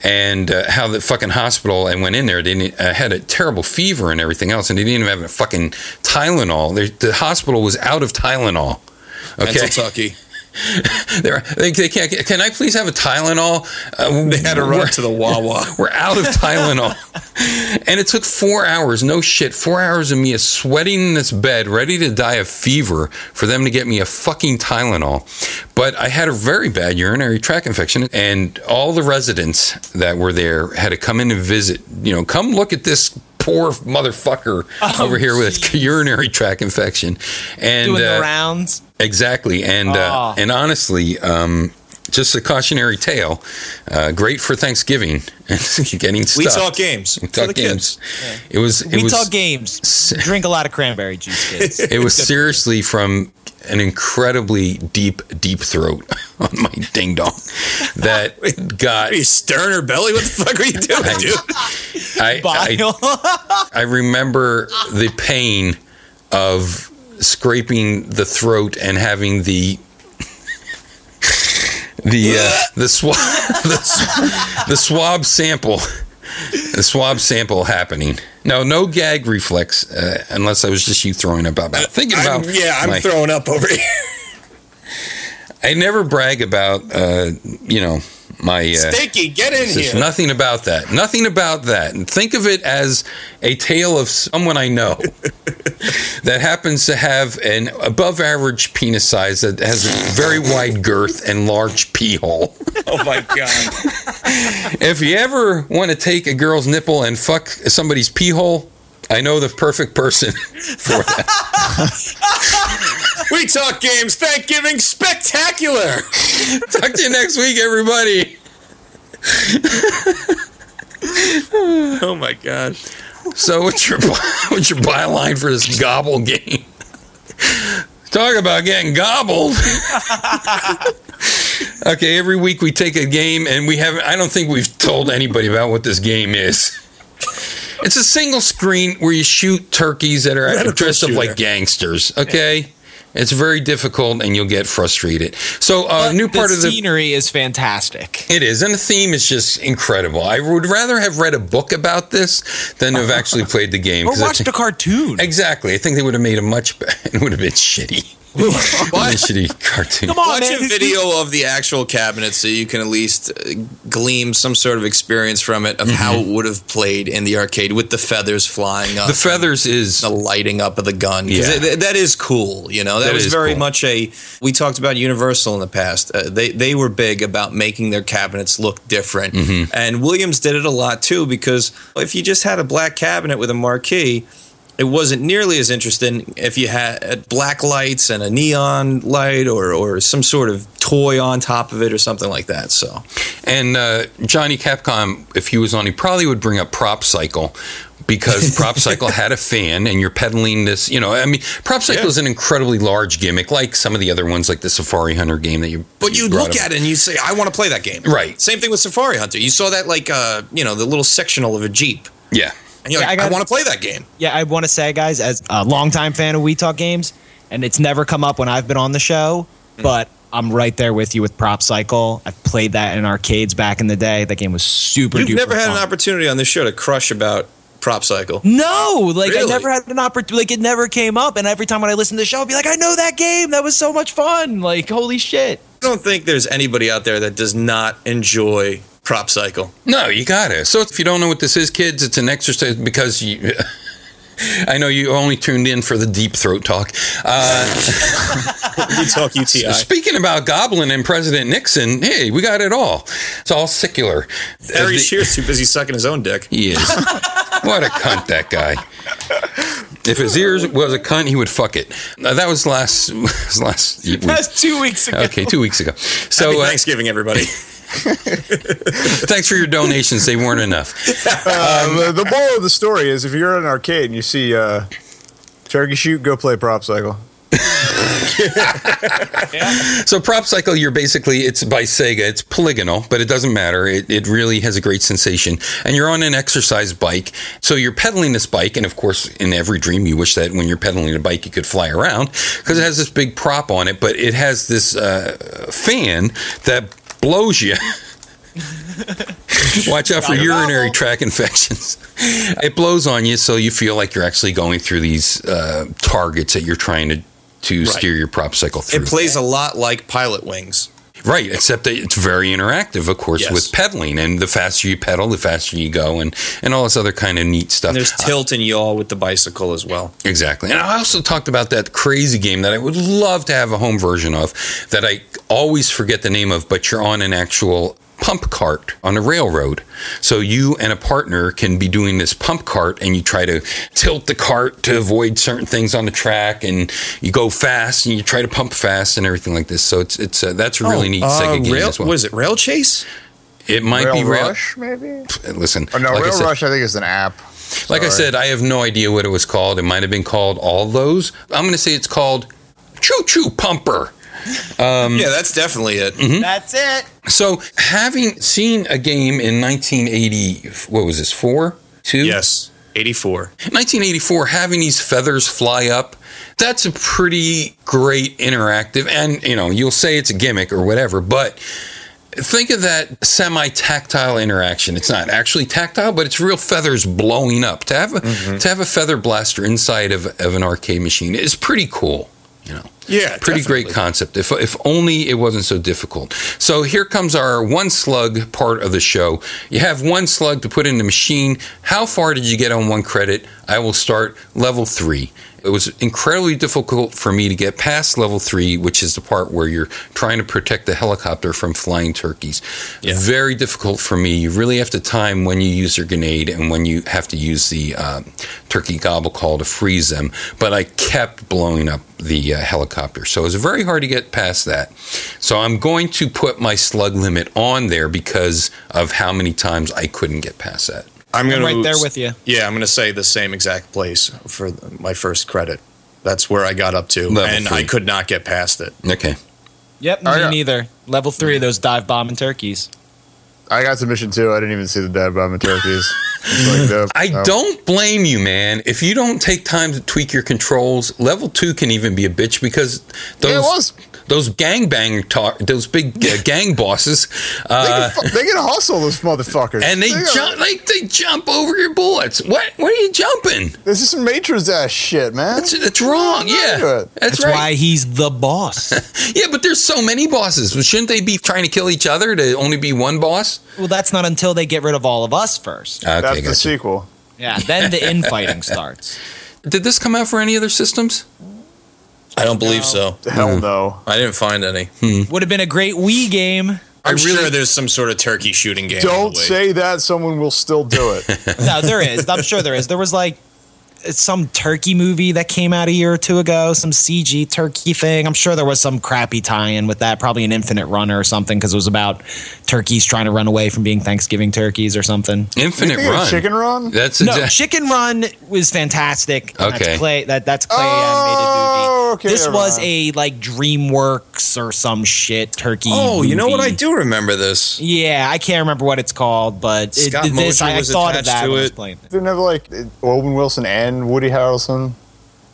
And how the fucking hospital I went in there, I had a terrible fever and everything else, and they didn't even have a fucking Tylenol. The hospital was out of Tylenol. Okay. That's Kentucky. They can't get, can I please have a Tylenol? They had to run to the Wawa. We're out of Tylenol. And it took 4 hours, no shit, 4 hours of me sweating in this bed, ready to die of fever, for them to get me a fucking Tylenol. But I had a very bad urinary tract infection, and all the residents that were there had to come in and visit, come look at this poor motherfucker over here with a urinary tract infection. And doing the rounds. Exactly. And and honestly, just a cautionary tale, great for Thanksgiving and getting stuffed. We Talk Games. We Talk Games. Yeah. Talk Games. Drink a lot of cranberry juice, kids. It was seriously from an incredibly deep throat on my ding dong that got... Are you stirring her belly? What the fuck are you doing, dude? I remember the pain of scraping the throat and having the swab sample happening. No gag reflex, unless I was just you throwing up about thinking about. I'm throwing up over here. I never brag about my Stinky, get in here. Nothing about that. Nothing about that. And think of it as a tale of someone I know that happens to have an above average penis size that has a very wide girth and large pee hole. Oh my God. If you ever want to take a girl's nipple and fuck somebody's pee hole, I know the perfect person for that. We Talk Games, Thanksgiving Spectacular. Talk to you next week, everybody. Oh my gosh. So what's your byline for this gobble game? Talk about getting gobbled. Okay, every week we take a game, and I don't think we've told anybody about what this game is. It's a single screen where you shoot turkeys that are dressed up like gangsters, okay? It's very difficult, and you'll get frustrated. So the scenery is fantastic. It is, and the theme is just incredible. I would rather have read a book about this than have actually played the game. Or watched a cartoon. Exactly. I think they would have made a much better... It would have been shitty. Shitty cartoon. Come on, watch a video of the actual cabinet so you can at least glean some sort of experience from it of how it would have played in the arcade with the feathers flying up. The feathers is the lighting up of the gun. Yeah. That is cool. That was very much a. We talked about Universal in the past. They were big about making their cabinets look different, and Williams did it a lot too. Because if you just had a black cabinet with a marquee, it wasn't nearly as interesting if you had black lights and a neon light or some sort of toy on top of it or something like that. So, and Johnny Capcom, if he was on, he probably would bring up Prop Cycle, because Prop Cycle had a fan, and you're peddling this, Prop Cycle is an incredibly large gimmick, like some of the other ones, like the Safari Hunter game that you... But you look at it and you say, I want to play that game. Right. Same thing with Safari Hunter. You saw that, like, the little sectional of a Jeep. Yeah. And you're I want to play that game. Yeah, I want to say, guys, as a longtime fan of We Talk Games, and it's never come up when I've been on the show, but I'm right there with you with Prop Cycle. I've played that in arcades back in the day. That game was super duper fun. You've never had an opportunity on this show to crush about Prop Cycle? No, really? I never had an opportunity. Like, it never came up, and every time when I listen to the show, I'll be like, I know that game. That was so much fun. Like, holy shit. I don't think there's anybody out there that does not enjoy Prop Cycle. No, you got it. So if you don't know what this is, kids, it's an exercise because you... I know you only tuned in for the deep throat talk. We Talk UTI. Speaking about Goblin and President Nixon, hey, we got it all. It's all secular. Harry Shear's too busy sucking his own dick. He is. What a cunt, that guy. If his ears was a cunt, he would fuck it. That was last week. That's 2 weeks ago. Okay, 2 weeks ago. So Happy Thanksgiving, everybody. Thanks for your donations. They weren't enough. The moral of the story is, if you're at an arcade and you see Turkey Shoot, go play Prop Cycle. Yeah. So Prop Cycle, you're basically, it's by Sega. It's polygonal, but it doesn't matter. It really has a great sensation. And you're on an exercise bike. So you're pedaling this bike. And of course, in every dream, you wish that when you're pedaling a bike, you could fly around, because it has this big prop on it. But it has this fan that blows you. Watch out for urinary tract infections. It blows on you, so you feel like you're actually going through these targets that you're trying to steer your prop cycle through. It plays a lot like Pilot Wings. Right, except that it's very interactive, of course, with pedaling. And the faster you pedal, the faster you go, and all this other kind of neat stuff. And there's tilt and yaw with the bicycle as well. Exactly. And I also talked about that crazy game that I would love to have a home version of, that I always forget the name of, but you're on an actual pump cart on a railroad. So you and a partner can be doing this pump cart, and you try to tilt the cart to avoid certain things on the track, and you go fast and you try to pump fast and everything like this. So it's that's a really neat Sega game as well. Was it Rail Chase? It might be Rail Rush, maybe? Listen. Oh, no, like Rail Rush I think is an app. Like I said, I have no idea what it was called. It might have been called all those. I'm going to say it's called Choo Choo Pumper. Yeah, that's definitely it. Mm-hmm. That's it. So, having seen a game in 1980, what was this, 4? 2? Yes, 84. 1984, having these feathers fly up, that's a pretty great interactive, and, you know, you'll say it's a gimmick or whatever, but think of that semi-tactile interaction. It's not actually tactile, but it's real feathers blowing up. To have a, feather blaster inside of an arcade machine is pretty cool. You know, pretty definitely. Great concept. If only it wasn't so difficult. So here comes our one slug part of the show. You have one slug to put in the machine. How far did you get on one credit? I will start level 3. It was incredibly difficult for me to get past level 3, which is the part where you're trying to protect the helicopter from flying turkeys. Yeah. Very difficult for me. You really have to time when you use your grenade and when you have to use the turkey gobble call to freeze them. But I kept blowing up the helicopter. So it was very hard to get past that. So I'm going to put my slug limit on there because of how many times I couldn't get past that. I'm right there with you. Yeah, I'm going to say the same exact place for my first credit. That's where I got up to, level 3. I could not get past it. Okay. Yep, neither. Level 3 of those dive bombing turkeys. I got to mission 2. I didn't even see the dive bombing turkeys. I don't blame you, man. If you don't take time to tweak your controls, level 2 can even be a bitch because those... Yeah, it was. Those big gang bosses. They can hustle those motherfuckers. And they jump over your bullets. What are you jumping? This is some Matrix ass shit, man. That's wrong. Yeah, that's right. Why he's the boss. Yeah, but there's so many bosses. Shouldn't they be trying to kill each other to only be one boss? Well, that's not until they get rid of all of us first. Okay, that's the sequel. Yeah, then the infighting starts. Did this come out for any other systems? I don't believe so. Hell no. I didn't find any. Would have been a great Wii game. I'm sure there's some sort of turkey shooting game. Don't say that. Someone will still do it. No, there is. I'm sure there is. There was like some turkey movie that came out a year or two ago, some CG turkey thing. I'm sure there was some crappy tie-in with that, probably an Infinite Runner or something, because it was about turkeys trying to run away from being Thanksgiving turkeys or something. Infinite Run? Chicken Run? Chicken Run was fantastic. Okay. That's Clay animated movie. Okay, this was a like DreamWorks or some shit turkey movie. You know what? I do remember this. Yeah, I can't remember what it's called, but I thought of that when I was playing it. Didn't have like Owen Wilson and Woody Harrelson?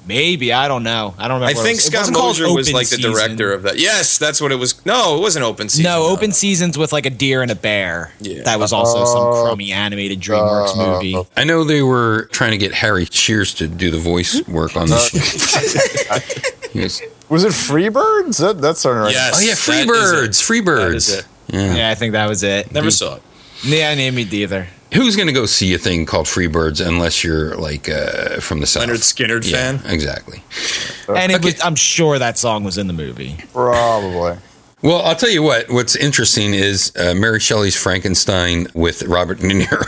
Maybe. I don't know. I don't remember. I think Scott Mosier was like the director of that. Yes, that's what it was. No, it wasn't Open Season. No, Open Season's with like a deer and a bear. Yeah. That was also some crummy animated DreamWorks movie. I know they were trying to get Harry Sheares to do the voice work on this. Was it Free Birds? That's right. Yes, oh, yeah, Free Birds. That is it. Yeah, I think that was it. Never saw it. Yeah, I named it either. Who's going to go see a thing called Free Birds unless you're like from the South? Leonard Skinner fan? Exactly. And I'm sure that song was in the movie. Probably. Well, I'll tell you what's interesting is Mary Shelley's Frankenstein with Robert De Niro.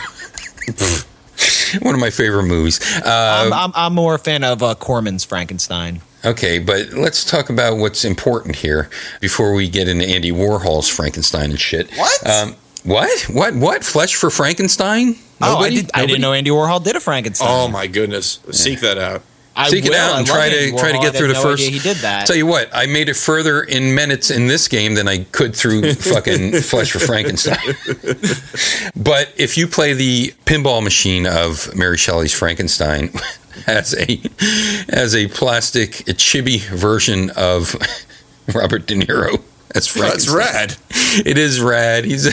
One of my favorite movies. I'm more a fan of Corman's Frankenstein. Okay, but let's talk about what's important here before we get into Andy Warhol's Frankenstein and shit. What? What? Flesh for Frankenstein? Nobody? I didn't know Andy Warhol did a Frankenstein. Oh my goodness! Seek that out. Seek it out and try to get through the first. He did that. Tell you what, I made it further in minutes in this game than I could through fucking Flesh for Frankenstein. But if you play the pinball machine of Mary Shelley's Frankenstein as a plastic chibi version of Robert De Niro. That's rad. It is rad. He's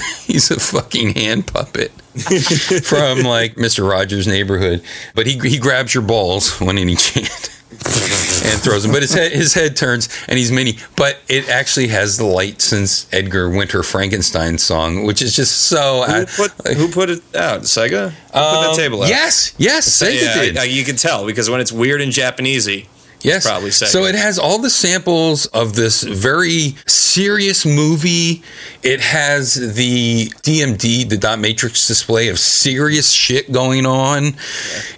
a fucking hand puppet from like Mr. Rogers' Neighborhood, but he grabs your balls when any chance and throws them. But his head turns and he's mini. But it actually has the light since Edgar Winter Frankenstein song, which is just so. Who put it out? Sega. Who put that table out? Yes, Sega did. You can tell because when it's weird and Japanesey. Yes, probably Sega. So it has all the samples of this very serious movie. It has the DMD, the dot matrix display of serious shit going on. Yeah.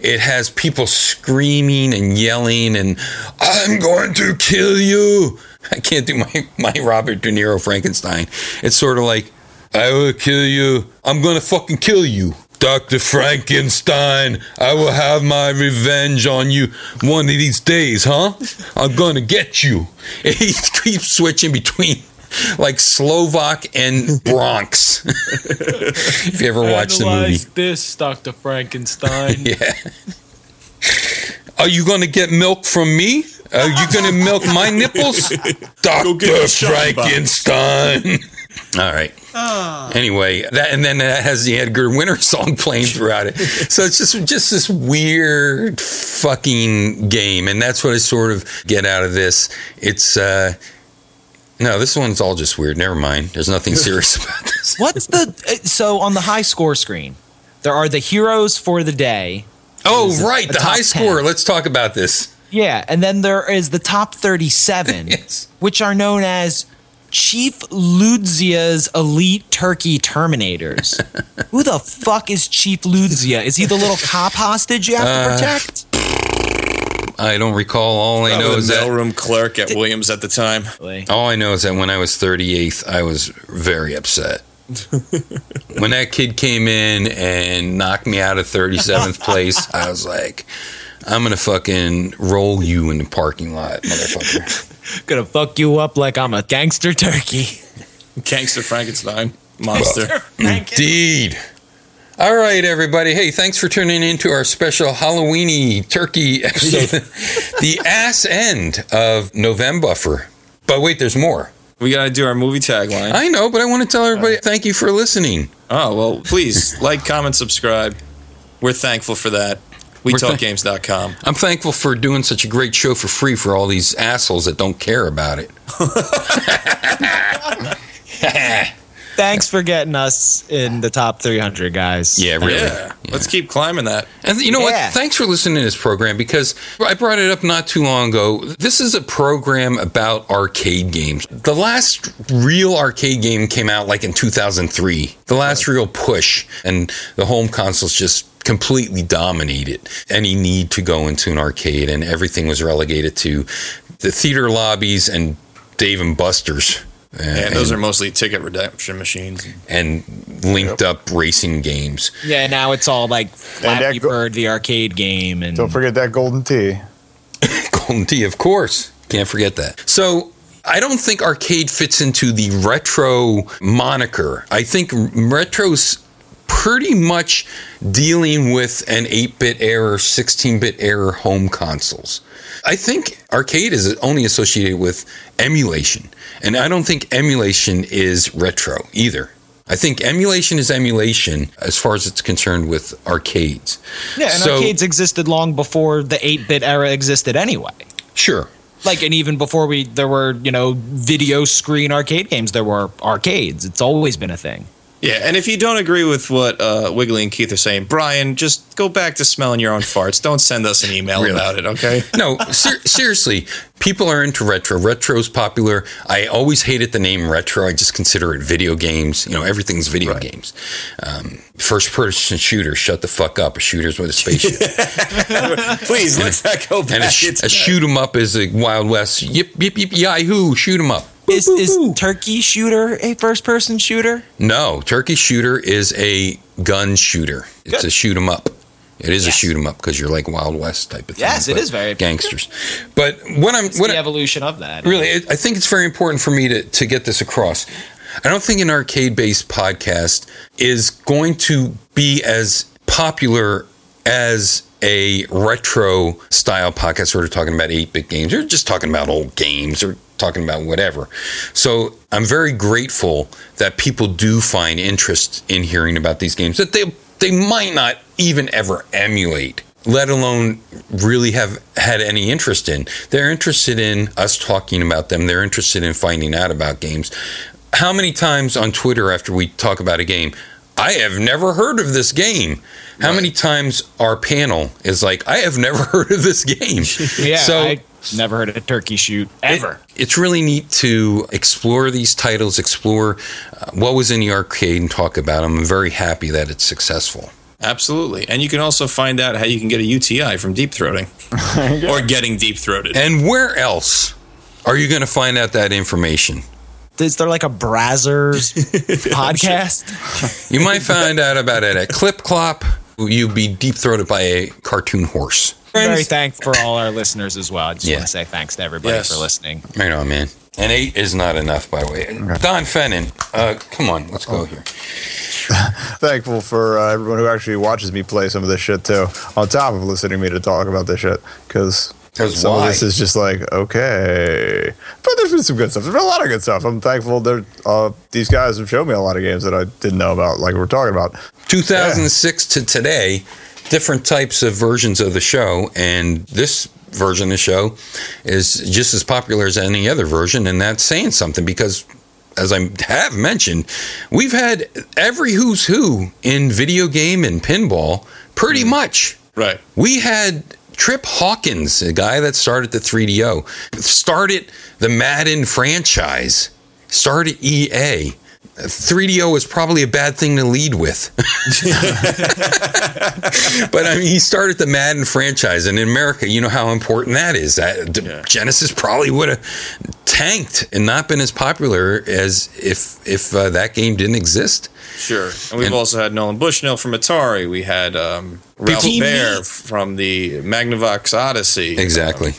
It has people screaming and yelling and, I'm going to kill you. I can't do my Robert De Niro Frankenstein. It's sort of like, I will kill you. I'm going to fucking kill you. Dr. Frankenstein, I will have my revenge on you one of these days, huh? I'm going to get you. And he keeps switching between, like, Slovak and Bronx. If you ever watch the movie. Analyze this, Dr. Frankenstein. Yeah. Are you going to get milk from me? Are you going to milk my nipples? Dr. Frankenstein. All right. Anyway, that has the Edgar Winter song playing throughout it. So it's just this weird fucking game, and that's what I sort of get out of this. It's no, this one's all just weird. Never mind. There's nothing serious about this. So on the high score screen, there are the heroes for the day. Oh, right, the high score. Let's talk about this. Yeah, and then there is the top 37, yes. Which are known as Chief Ludzia's Elite Turkey Terminators. Who the fuck is Chief Ludzia? Is he the little cop hostage you have to protect? I don't recall. All I know is that mailroom clerk at Williams at the time. All I know is that when I was 38th, I was very upset. When that kid came in and knocked me out of 37th place, I was like, I'm going to fucking roll you in the parking lot, motherfucker. Going to fuck you up like I'm a gangster turkey. Gangster Frankenstein. Monster. Indeed. All right, everybody. Hey, thanks for tuning in to our special Halloween-y turkey episode. The ass end of November. But wait, there's more. We got to do our movie tagline. I know, but I want to tell everybody thank you for listening. Oh, well, please like, comment, subscribe. We're thankful for that. WeTalkGames.com. I'm thankful for doing such a great show for free for all these assholes that don't care about it. Thanks for getting us in the top 300, guys. Yeah, really. Yeah. Let's keep climbing that. And you know what? Thanks for listening to this program because I brought it up not too long ago. This is a program about arcade games. The last real arcade game came out like in 2003. The last real push. And the home consoles just completely dominated any need to go into an arcade. And everything was relegated to the theater lobbies and Dave and Buster's. And those are mostly ticket redemption machines. And linked up racing games. Yeah, now it's all like Flappy Bird, the arcade game. And don't forget that Golden Tee. Golden Tee, of course. Can't forget that. So I don't think arcade fits into the retro moniker. I think retro's pretty much dealing with an 8-bit era, 16-bit era home consoles. I think arcade is only associated with emulation. And I don't think emulation is retro either. I think emulation is emulation as far as it's concerned with arcades. Yeah, and arcades existed long before the 8-bit era existed anyway. Sure. Like, and even before there were, video screen arcade games, there were arcades. It's always been a thing. Yeah, and if you don't agree with what Wiggly and Keith are saying, Brian, just go back to smelling your own farts. Don't send us an email about it, okay? No, seriously, people are into retro. Retro's popular. I always hated the name retro. I just consider it video games. You know, everything's video games. First-person shooter, shut the fuck up. A shooter's with a spaceship. Please, let's not go back. And a shoot-'em-up is a Wild West. Yip, yip, yip, yahoo, shoot-'em-up. Is Turkey Shooter a first-person shooter? No, Turkey Shooter is a gun shooter. It's a shoot 'em up. It is a shoot 'em up because you're like Wild West type of thing. Yes, it is very gangsters. But what the evolution of that. Really, I think it's very important for me to get this across. I don't think an arcade-based podcast is going to be as popular as a retro style podcast where we're talking about 8-bit games or just talking about old games or talking about whatever. So I'm very grateful that people do find interest in hearing about these games that they might not even ever emulate, let alone really have had any interest in. They're interested in us talking about them. They're interested in finding out about games. How many times on Twitter after we talk about a game, I have never heard of this game. How many times our panel is like, I have never heard of this game. Yeah, so, I never heard of a Turkey Shoot, ever. It's really neat to explore these titles, explore what was in the arcade and talk about them. I'm very happy that it's successful. Absolutely. And you can also find out how you can get a UTI from deep-throating or getting deep-throated. And where else are you going to find out that information? Is there like a Brazzers podcast? You might find out about it at Clip Clop. You'd be deep-throated by a cartoon horse. Very thankful for all our listeners as well. I just want to say thanks to everybody for listening. Right on, man. And 8 is not enough, by the way. Don Fennin, come on, let's go here. Thankful for everyone who actually watches me play some of this shit, too, on top of listening to me to talk about this shit, because... Some of this is just like, okay. But there's been some good stuff. There's been a lot of good stuff. I'm thankful these guys have shown me a lot of games that I didn't know about, like we're talking about. 2006 to today, different types of versions of the show. And this version of the show is just as popular as any other version. And that's saying something because, as I have mentioned, we've had every who's who in video game and pinball pretty much. Right. We had... Trip Hawkins, a guy that started the 3DO, started the Madden franchise, started EA. 3DO was probably a bad thing to lead with. But I mean, he started the Madden franchise, and in America, you know how important that is. Genesis probably would have tanked and not been as popular as if that game didn't exist. Sure. And we've also had Nolan Bushnell from Atari. We had Ralph Baer from the Magnavox Odyssey. Exactly.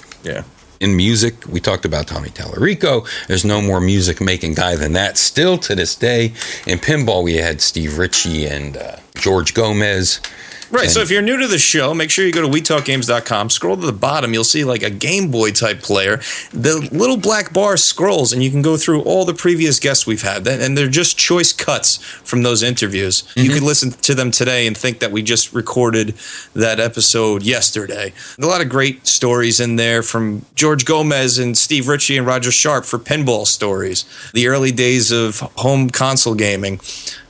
In music, we talked about Tommy Tallarico. There's no more music-making guy than that. Still to this day, in pinball, we had Steve Ritchie and George Gomez. Right, so if you're new to the show, make sure you go to wetalkgames.com. Scroll to the bottom. You'll see like a Game Boy-type player. The little black bar scrolls, and you can go through all the previous guests we've had. And they're just choice cuts from those interviews. Mm-hmm. You could listen to them today and think that we just recorded that episode yesterday. A lot of great stories in there from George Gomez and Steve Ritchie and Roger Sharp for pinball stories. The early days of home console gaming.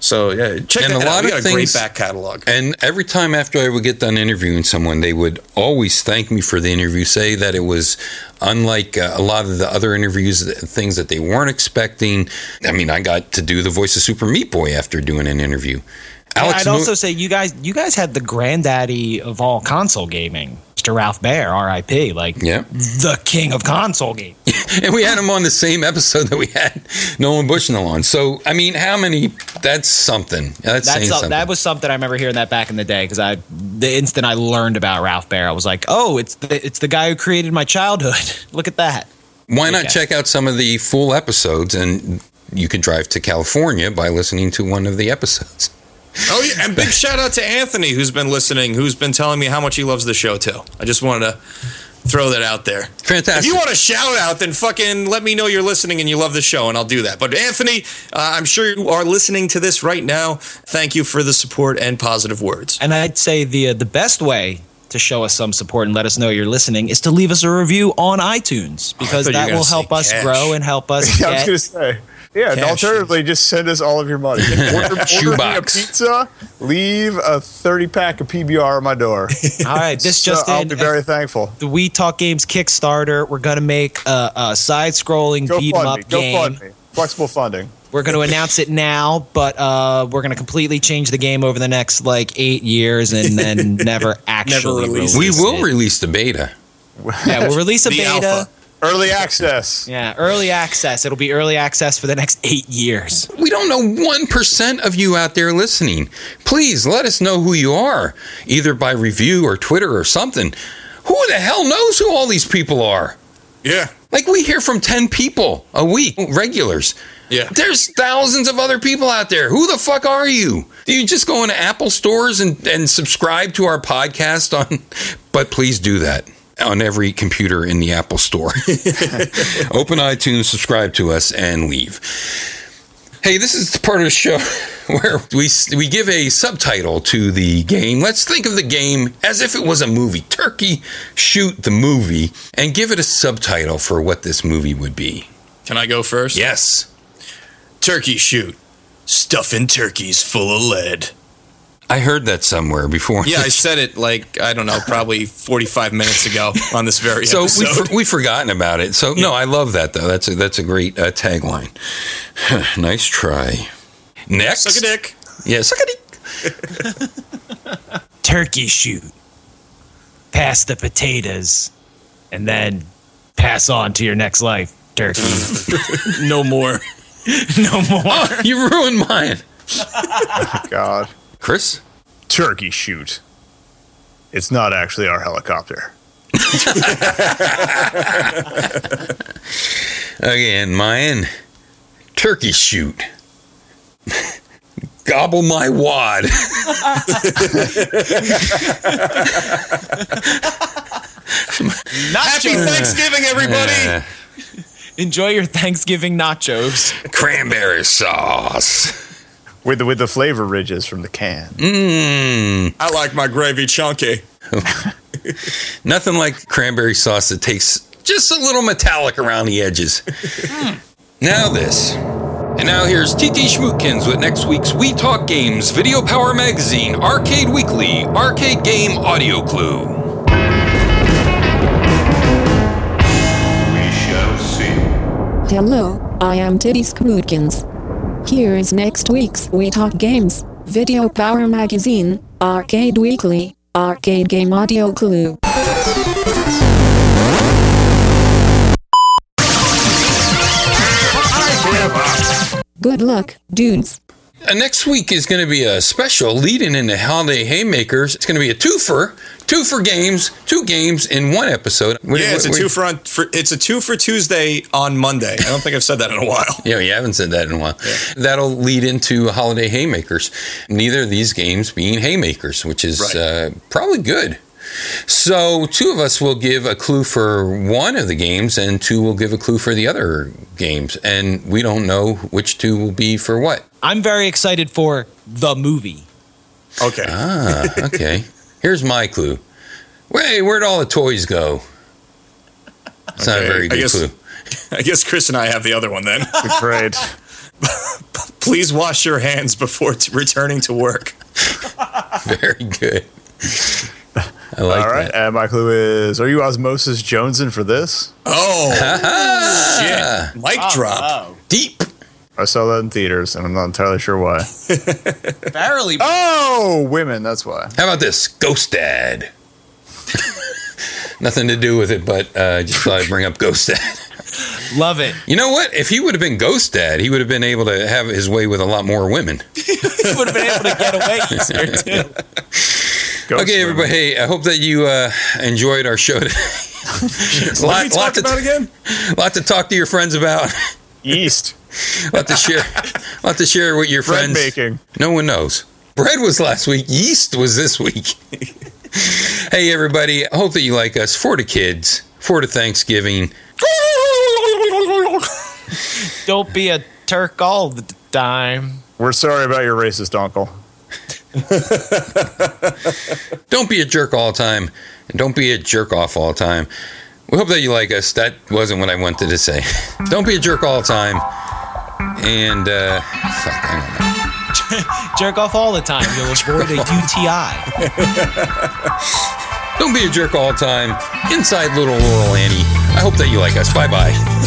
So, yeah, check that out. We got a great back catalog. And every time after I would get done interviewing someone, they would always thank me for the interview, say that it was unlike a lot of the other interviews, things that they weren't expecting. I mean, I got to do the voice of Super Meat Boy after doing an interview. Alex, I'd also say you guys had the granddaddy of all console gaming. Mr. Ralph Baer, R.I.P., the king of console games. And we had him on the same episode that we had Nolan Bushnell on. So, I mean, how many? That's something. That's something. That was something I remember hearing that back in the day because the instant I learned about Ralph Baer, I was like, oh, it's the guy who created my childhood. Look at that. Why not check out some of the full episodes? And you could drive to California by listening to one of the episodes. Oh, yeah, and big shout-out to Anthony, who's been listening, who's been telling me how much he loves the show, too. I just wanted to throw that out there. Fantastic. If you want a shout-out, then fucking let me know you're listening and you love the show, and I'll do that. But, Anthony, I'm sure you are listening to this right now. Thank you for the support and positive words. And I'd say the best way to show us some support and let us know you're listening is to leave us a review on iTunes, because that will help us grow and help us get Yeah, and alternatively, just send us all of your money. Order me a pizza, leave a 30-pack of PBR at my door. All right, this so just I'll in, be very thankful. The We Talk Games Kickstarter, we're going to make a side-scrolling beat-em-up game. Go fund me. Flexible funding. We're going to announce it now, but we're going to completely change the game over the next, 8 years and then never actually release it. We will release the beta. Yeah, we'll release a beta. Alpha. Early access. Yeah, early access. It'll be early access for the next 8 years. We don't know 1% of you out there listening. Please let us know who you are, either by review or Twitter or something. Who the hell knows who all these people are? Yeah. We hear from 10 people a week, regulars. Yeah. There's thousands of other people out there. Who the fuck are you? Do you just go into Apple stores and subscribe to our podcast on? But please do that. On every computer in the Apple store. Open iTunes, subscribe to us, and leave. Hey, this is the part of the show where we give a subtitle to the game. Let's think of the game as if it was a movie. Turkey Shoot the movie, and give it a subtitle for what this movie would be. Can I go first? Yes. Turkey Shoot. Stuffing turkeys full of lead. I heard that somewhere before. Yeah, I said it I don't know, probably 45 minutes ago on this very episode. So we've forgotten about it. So, yeah. No, I love that, though. That's a great tagline. Nice try. Next. Suck a dick. Yeah, suck a dick. Turkey Shoot. Pass the potatoes. And then pass on to your next life, turkey. No more. No more. Oh, you ruined mine. Oh, God. Chris? Turkey Shoot. It's not actually our helicopter. Again, mine. Turkey Shoot. Gobble my wad. Happy Thanksgiving, everybody. Enjoy your Thanksgiving nachos. Cranberry sauce. With the flavor ridges from the can. Mmm. I like my gravy chunky. Nothing like cranberry sauce that tastes just a little metallic around the edges. Now this. And now here's T.T. Schmookins with next week's We Talk Games, Video Power Magazine, Arcade Weekly, Arcade Game Audio Clue. We shall see. Hello, I am T.T. Schmookins. Here is next week's We Talk Games, Video Power Magazine, Arcade Weekly, Arcade Game Audio Clue. Good luck, dudes. Next week is going to be a special leading into Holiday Haymakers. It's going to be a twofer. Two games in one episode. It's a twofer Tuesday on Monday. I don't think I've said that in a while. Yeah, you haven't said that in a while. Yeah. That'll lead into Holiday Haymakers. Neither of these games being haymakers, which is probably good. So two of us will give a clue for one of the games, and two will give a clue for the other games. And we don't know which two will be for what. I'm very excited for the movie. Okay. Okay. Here's my clue. Wait, where'd all the toys go? It's not a very good clue. I guess Chris and I have the other one then. Great. Please wash your hands before returning to work. Very good. I like that. All right, and my clue is, are you Osmosis Jonesing for this? Oh, shit. Mic drop. Oh. Deep. I saw that in theaters, and I'm not entirely sure why. Barely. Oh, women, that's why. How about this? Ghost Dad. Nothing to do with it, but I just thought I'd bring up Ghost Dad. Love it. You know what? If he would have been Ghost Dad, he would have been able to have his way with a lot more women. He would have been able to get away easier, too. Okay, everybody. Hey, I hope that you enjoyed our show today. Lot to talk to your friends about. Yeast. Lot to share with your friends. Bread baking. No one knows. Bread was last week. Yeast was this week. Hey, everybody. I hope that you like us. For the kids. For the Thanksgiving. Don't be a Turk all the time. We're sorry about your racist uncle. Don't be a jerk all the time, and don't be a jerk off all the time. We hope that you like us. That wasn't what I wanted to say. Don't be a jerk all the time, And, fuck, I don't know. Jerk off all the time. You'll avoid a UTI. Don't be a jerk all the time. Inside Little Laurel Annie. I hope that you like us. Bye-bye.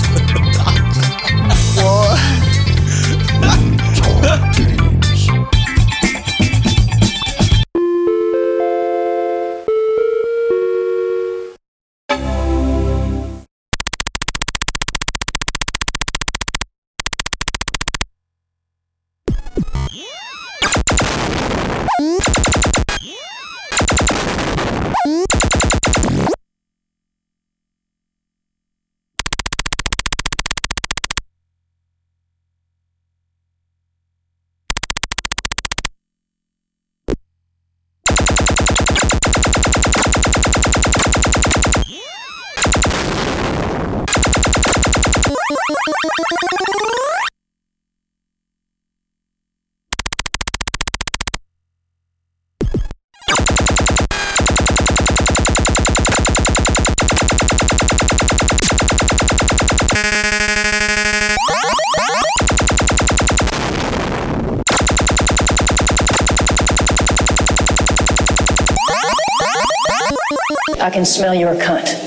I can smell your cunt.